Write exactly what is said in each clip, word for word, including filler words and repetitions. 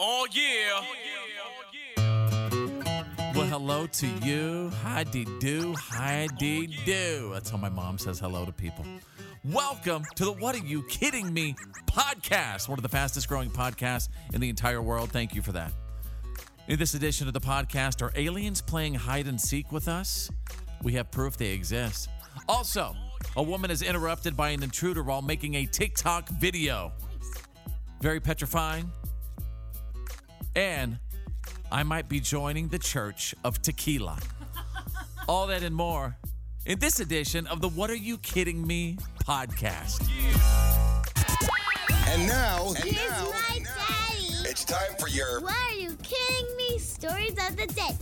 Oh yeah. Well, hello to you. Hi dee doo. Hi dee doo. That's how my mom says hello to people. Welcome to the What Are You Kidding Me podcast, one of the fastest growing podcasts in the entire world. Thank you for that. In this edition of the podcast, are aliens playing hide and seek with us? We have proof they exist. Also, a woman is interrupted by an intruder while making a TikTok video. Very petrifying. And I might be joining the Church of Tequila. All that and more in this edition of the What Are You Kidding Me podcast. And now, and here's now, my now, daddy. It's time for your What Are You Kidding Me stories of the day.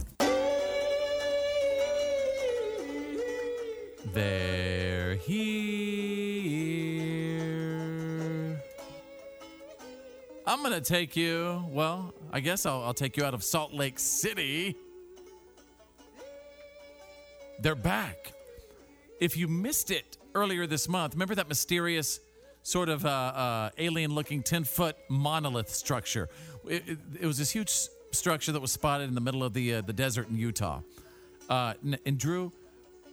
They're here. I'm going to take you, well, I guess I'll, I'll take you out of Salt Lake City. They're back. If you missed it earlier this month, remember that mysterious sort of uh, uh, alien-looking ten-foot monolith structure? It, it, it was this huge structure that was spotted in the middle of the uh, the desert in Utah. Uh, and, and Drew,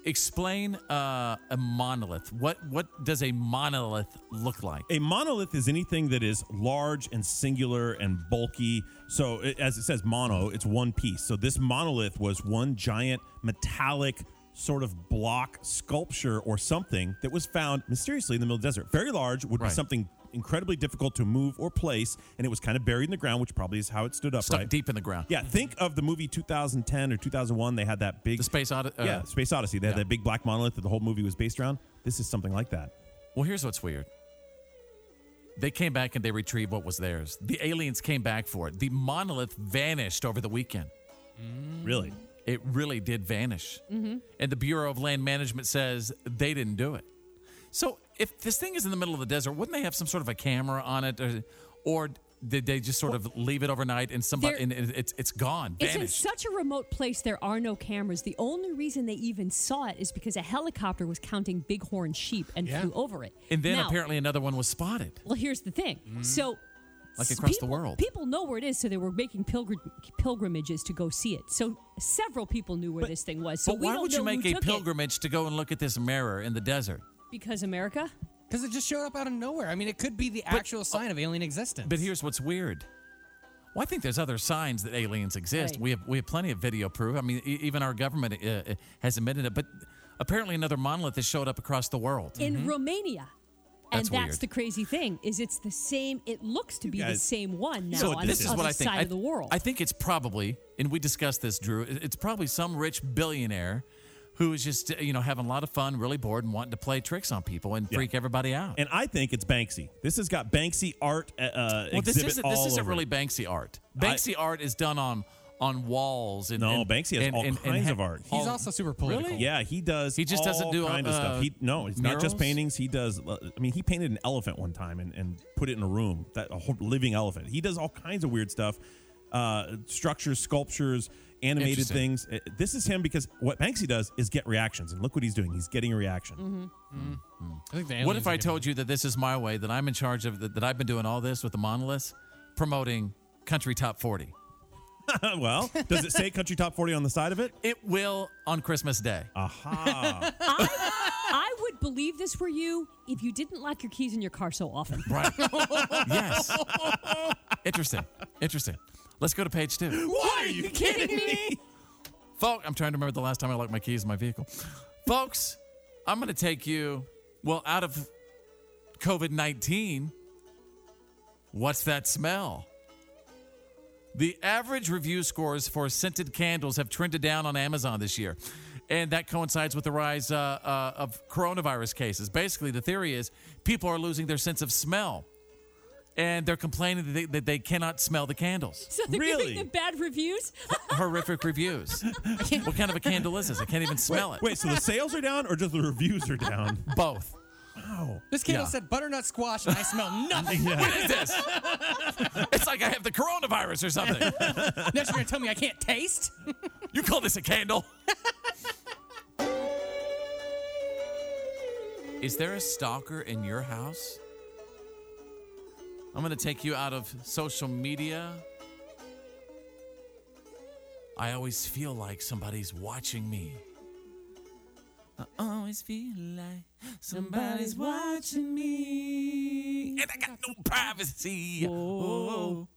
explain uh, a monolith. What what does a monolith look like? A monolith is anything that is large and singular and bulky. So it, as it says mono, it's one piece. So this monolith was one giant metallic sort of block sculpture or something that was found mysteriously in the middle of the desert. Very large, would right. be something incredibly difficult to move or place, and it was kind of buried in the ground, which probably is how it stood up. Stuck right? deep in the ground. Yeah, think of the movie two thousand ten or two thousand one. They had that big... The Space Odyssey. Uh, yeah, Space Odyssey. They yeah. had that big black monolith that the whole movie was based around. This is something like that. Well, here's what's weird. They came back and they retrieved what was theirs. The aliens came back for it. The monolith vanished over the weekend. Mm. Really? It really did vanish. Mm-hmm. And the Bureau of Land Management says they didn't do it. So if this thing is in the middle of the desert, wouldn't they have some sort of a camera on it, or, or did they just sort well, of leave it overnight and somebody and it's it's gone? It's vanished. In such a remote place, there are no cameras. The only reason they even saw it is because a helicopter was counting bighorn sheep and yeah. flew over it. And then now, apparently another one was spotted. Well, here's the thing. Mm. So. Like across people, the world. People know where it is, so they were making pilgrim, pilgrimages to go see it. So several people knew where but, this thing was. So but we why don't would you make a pilgrimage it. to go and look at this mirror in the desert? Because America? Because it just showed up out of nowhere. I mean, it could be the but, actual sign uh, of alien existence. But here's what's weird. Well, I think there's other signs that aliens exist. Right. We have we have plenty of video proof. I mean, e- even our government uh, has admitted it. But apparently another monolith has showed up across the world. In mm-hmm. Romania. And that's, that's the crazy thing, is it's the same, it looks to be guys, the same one now so on this the is other what I think. side I, of the world. I think it's probably, and we discussed this, Drew, it's probably some rich billionaire who is just, you know, having a lot of fun, really bored, and wanting to play tricks on people and yeah. freak everybody out. And I think it's Banksy. This has got Banksy art uh, well, exhibit all over. Well, this isn't, this isn't really Banksy art. Banksy I, art is done on... On walls and no, and, Banksy has and, all and, kinds and, of art. He's all, also super political. Really? Yeah, he does. He just all doesn't do all kind of uh, stuff. He, no, it's murals? Not just paintings. He does. I mean, he painted an elephant one time and, and put it in a room, that a whole living elephant. He does all kinds of weird stuff, uh, structures, sculptures, animated things. This is him because what Banksy does is get reactions, and look what he's doing. He's getting a reaction. Mm-hmm. Mm-hmm. I think the what if I told you that this is my way? That I'm in charge of? That, that I've been doing all this with the monoliths, promoting Country Top forty. Well, does it say Country Top forty on the side of it? It will on Christmas Day. Aha. I, I would believe this were you if you didn't lock your keys in your car so often. Right. Yes. Interesting. Interesting. Let's go to page two. What are you kidding me? Folks, I'm trying to remember the last time I locked my keys in my vehicle. Folks, I'm going to take you, well, out of covid nineteen. What's that smell? The average review scores for scented candles have trended down on Amazon this year, and that coincides with the rise uh, uh, of coronavirus cases. Basically, the theory is people are losing their sense of smell, and they're complaining that they, that they cannot smell the candles. So they're really? giving them bad reviews? Horrific reviews. What kind of a candle is this? I can't even smell wait, it. Wait, so the sales are down or just the reviews are down? Both. Wow. This candle yeah. said butternut squash, and I smell nothing. Yeah. What is this? It's like I have the coronavirus or something. Next you're going to tell me I can't taste? You call this a candle? Is there a stalker in your house? I'm going to take you out of social media I always feel like somebody's watching me. I always feel like somebody's watching me. And I got no privacy. Whoa.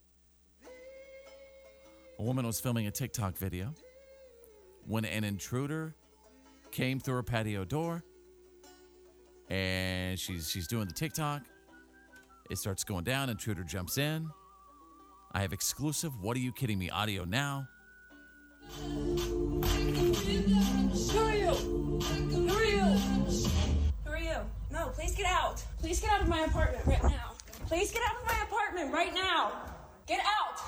A woman was filming a TikTok video when an intruder came through her patio door. And she's she's doing the TikTok. It starts going down. Intruder jumps in. I have exclusive What Are You Kidding Me audio now. Who are you? Who are you? Who are you? No, please get out. Please get out of my apartment right now. Please get out of my apartment right now. Get out.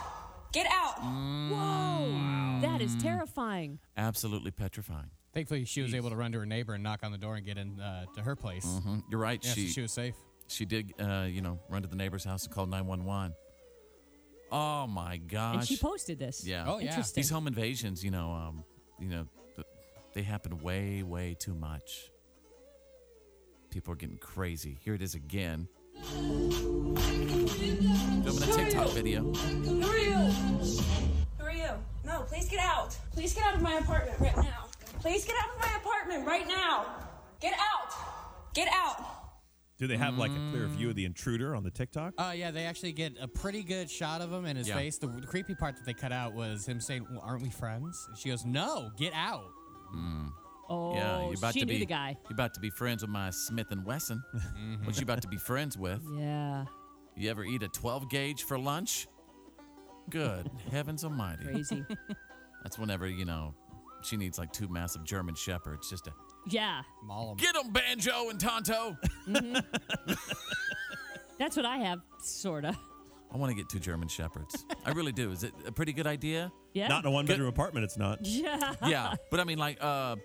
Get out. Mm. Whoa. That is terrifying. Absolutely petrifying. Thankfully, she was able to run to her neighbor and knock on the door and get in uh, to her place. Mm-hmm. You're right. Yeah, she, so she was safe. She did, uh, you know, run to the neighbor's house and called nine one one. Oh, my gosh. And she posted this. Yeah. Oh, yeah. Interesting. These home invasions, you know, um, you know, they happen way, way too much. People are getting crazy. Here it is again. Filming a TikTok video. Who are you? Who are you? No, please get out. Please get out of my apartment right now. Please get out of my apartment right now. Get out. Get out. Do they have like a clear view of the intruder on the TikTok? Uh, yeah, they actually get a pretty good shot of him and his yeah. face. The, the creepy part that they cut out was him saying, well, aren't we friends? And she goes, no, get out. Mm. Oh, yeah, you're about she to knew be, the guy. You're about to be friends with my Smith and Wesson. Mm-hmm. What you about to be friends with? Yeah. You ever eat a twelve gauge for lunch? Good. Heavens almighty. Crazy. That's whenever, you know... She needs like two massive German Shepherds just to yeah. maul them. Get them, Banjo and Tonto. Mm-hmm. That's what I have, sort of. I want to get two German Shepherds. I really do. Is it a pretty good idea? Yeah. Not in a one-bedroom apartment, it's not. Yeah. Yeah, but I mean like uh,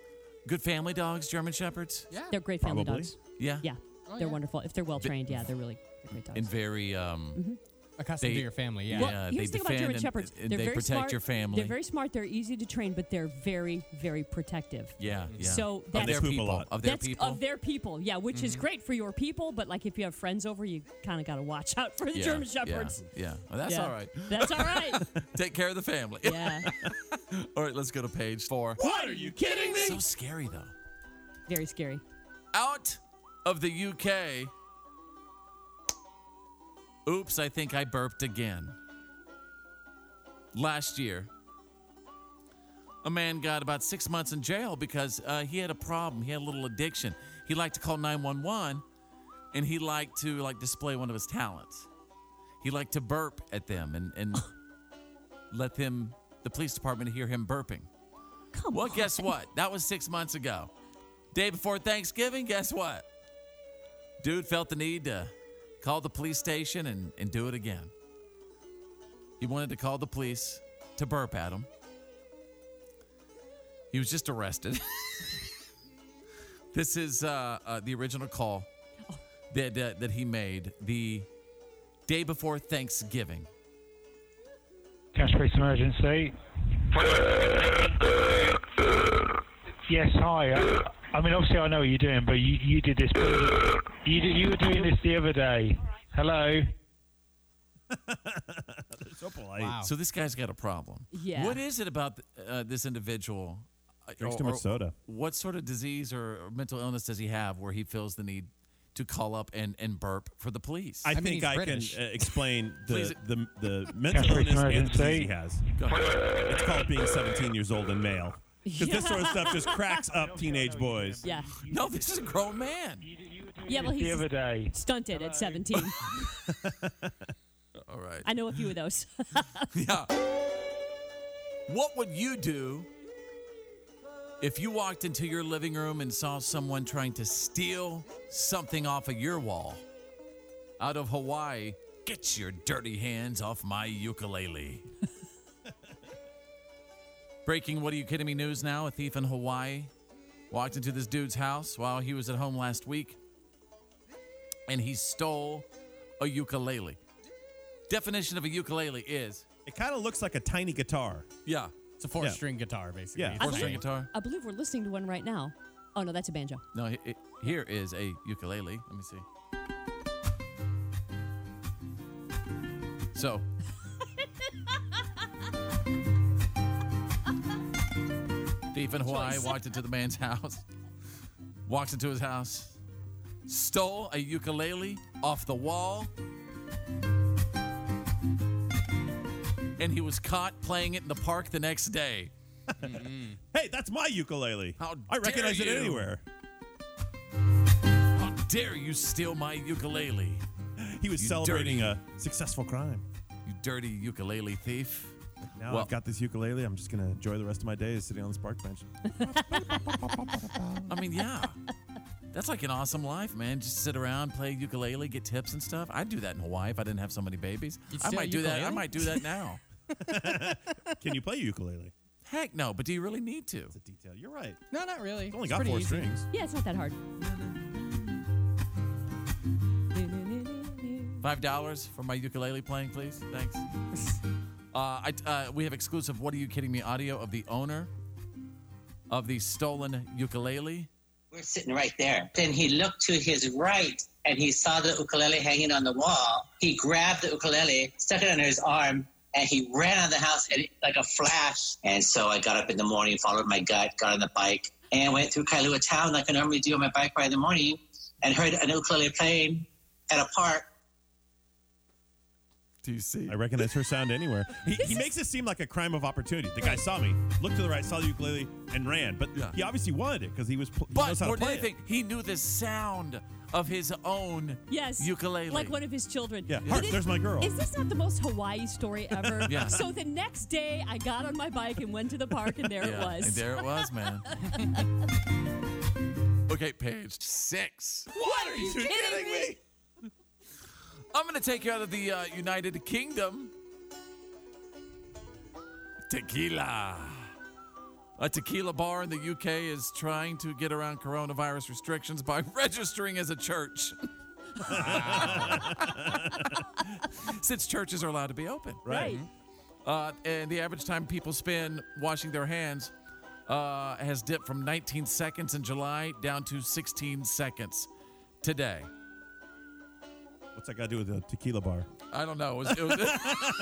good family dogs, German Shepherds. Yeah. They're great family Probably. dogs. Yeah. Yeah. Oh, they're yeah. wonderful. If they're well-trained, yeah, they're really they're great dogs. And very... Um, mm-hmm. Accustomed they, to your family, yeah. Well, yeah, here's the thing about German Shepherds. They're they very protect smart. your family. They're very smart. They're easy to train, but they're very, very protective. Yeah, yeah. So that's, of their people. people. Of their that's people. Of their people, yeah, which mm-hmm. is great for your people, but like if you have friends over, you kind of got to watch out for the yeah, German Shepherds. Yeah, yeah. Well, that's yeah. all right. That's all right. Take care of the family. Yeah. All right, let's go to page four. What are you kidding me? So scary, though. Very scary. Out of the U K... Oops, I think I burped again. Last year, a man got about six months in jail because uh, he had a problem. He had a little addiction. He liked to call nine one one, and he liked to like display one of his talents. He liked to burp at them and, and let them, the police department, hear him burping. Come well, on. guess what? That was six months ago. Day before Thanksgiving, guess what? Dude felt the need to... Call the police station and, and do it again. He wanted to call the police to burp at him. He was just arrested. This is uh, uh, the original call that uh, that he made the day before Thanksgiving. Cash police emergency. Yes, hi. I, I mean, obviously I know what you're doing, but you, you did this... You, did, you were doing this the other day. Hello. So polite. Wow. So this guy's got a problem. Yeah. What is it about uh, this individual? Drinks too much soda. What sort of disease or mental illness does he have where he feels the need to call up and, and burp for the police? I, I think mean, I British. can uh, explain the, the, the mental illness and disease he has. It's called being seventeen years old and male. Because yeah. this sort of stuff just cracks up teenage boys. Yeah. No, this is a grown man. Yeah, well, he's day. stunted Hello. at seventeen. All right. I know a few of those. Yeah. What would you do if you walked into your living room and saw someone trying to steal something off of your wall? Out of Hawaii, get your dirty hands off my ukulele. Breaking What Are You Kidding Me news now. A thief in Hawaii walked into this dude's house while he was at home last week, and he stole a ukulele. Definition of a ukulele is... It kind of looks like a tiny guitar. Yeah. It's a four-string yeah. guitar, basically. Yeah, four-string guitar. I believe we're listening to one right now. Oh, no, that's a banjo. No, it, it, here is a ukulele. Let me see. So... thief in Hawaii choice. Walked into the man's house, walked into his house, stole a ukulele off the wall, and he was caught playing it in the park the next day. Mm-hmm. Hey, that's my ukulele. How I recognize you. It anywhere. How dare you steal my ukulele? He was you celebrating dirty, a successful crime. You dirty ukulele thief. Now well, I've got this ukulele. I'm just going to enjoy the rest of my days sitting on this park bench. I mean, yeah. That's like an awesome life, man. Just sit around, play ukulele, get tips and stuff. I'd do that in Hawaii if I didn't have so many babies. I might do that. I might do that now. Can you play ukulele? Heck no, but do you really need to? It's a detail. You're right. No, not really. It's only it's got four easy. strings. Yeah, it's not that hard. Five dollars for my ukulele playing, please. Thanks. uh, I, uh, we have exclusive What Are You Kidding Me audio of the owner of the stolen ukulele. We're sitting right there. Then he looked to his right and he saw the ukulele hanging on the wall. He grabbed the ukulele, stuck it under his arm, and he ran out of the house and like a flash. And so I got up in the morning, followed my gut, got on the bike, and went through Kailua Town like I normally do on my bike ride in the morning, and heard an ukulele playing at a park. Do you see? I recognize her sound anywhere. He, he makes it seem like a crime of opportunity. The guy saw me, looked to the right, saw the ukulele, and ran. But yeah. he obviously wanted it because he was. Pl- he but more than anything, he knew the sound of his own yes, ukulele, like one of his children. Yeah, Heart, is, there's my girl. Is this not the most Hawaii story ever? Yeah. So the next day, I got on my bike and went to the park, and there yeah, it was. And there it was, man. Okay, page six. What are you kidding, kidding me? me? I'm going to take you out of the uh, United Kingdom. Tequila. A tequila bar in the U K is trying to get around coronavirus restrictions by registering as a church. Since churches are allowed to be open. Right. Uh, and the average time people spend washing their hands uh, has dipped from nineteen seconds in July down to sixteen seconds today. What's that got to do with a tequila bar? I don't know. It was, it was,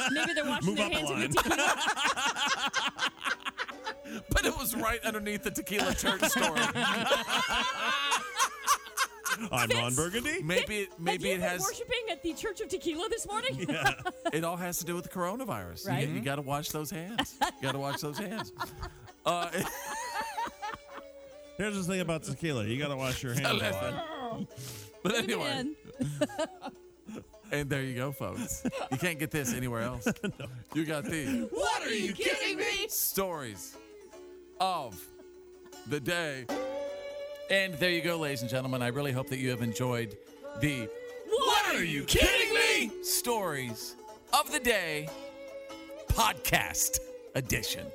Maybe they're washing their hands with the tequila. But it was right underneath the tequila church story. I'm Fitz, on Burgundy. Maybe, maybe it has. Worshiping at the Church of Tequila this morning. Yeah. It all has to do with the coronavirus. Right? You, you got to wash those hands. You got to wash those hands. Uh, Here's the thing about tequila. You got to wash your hands a lot. But anyway. And there you go, folks. You can't get this anywhere else. No. You got these. What are you kidding me? Stories of the day. And there you go, ladies and gentlemen. I really hope that you have enjoyed the What Are You Kidding Me? Stories of the Day podcast edition.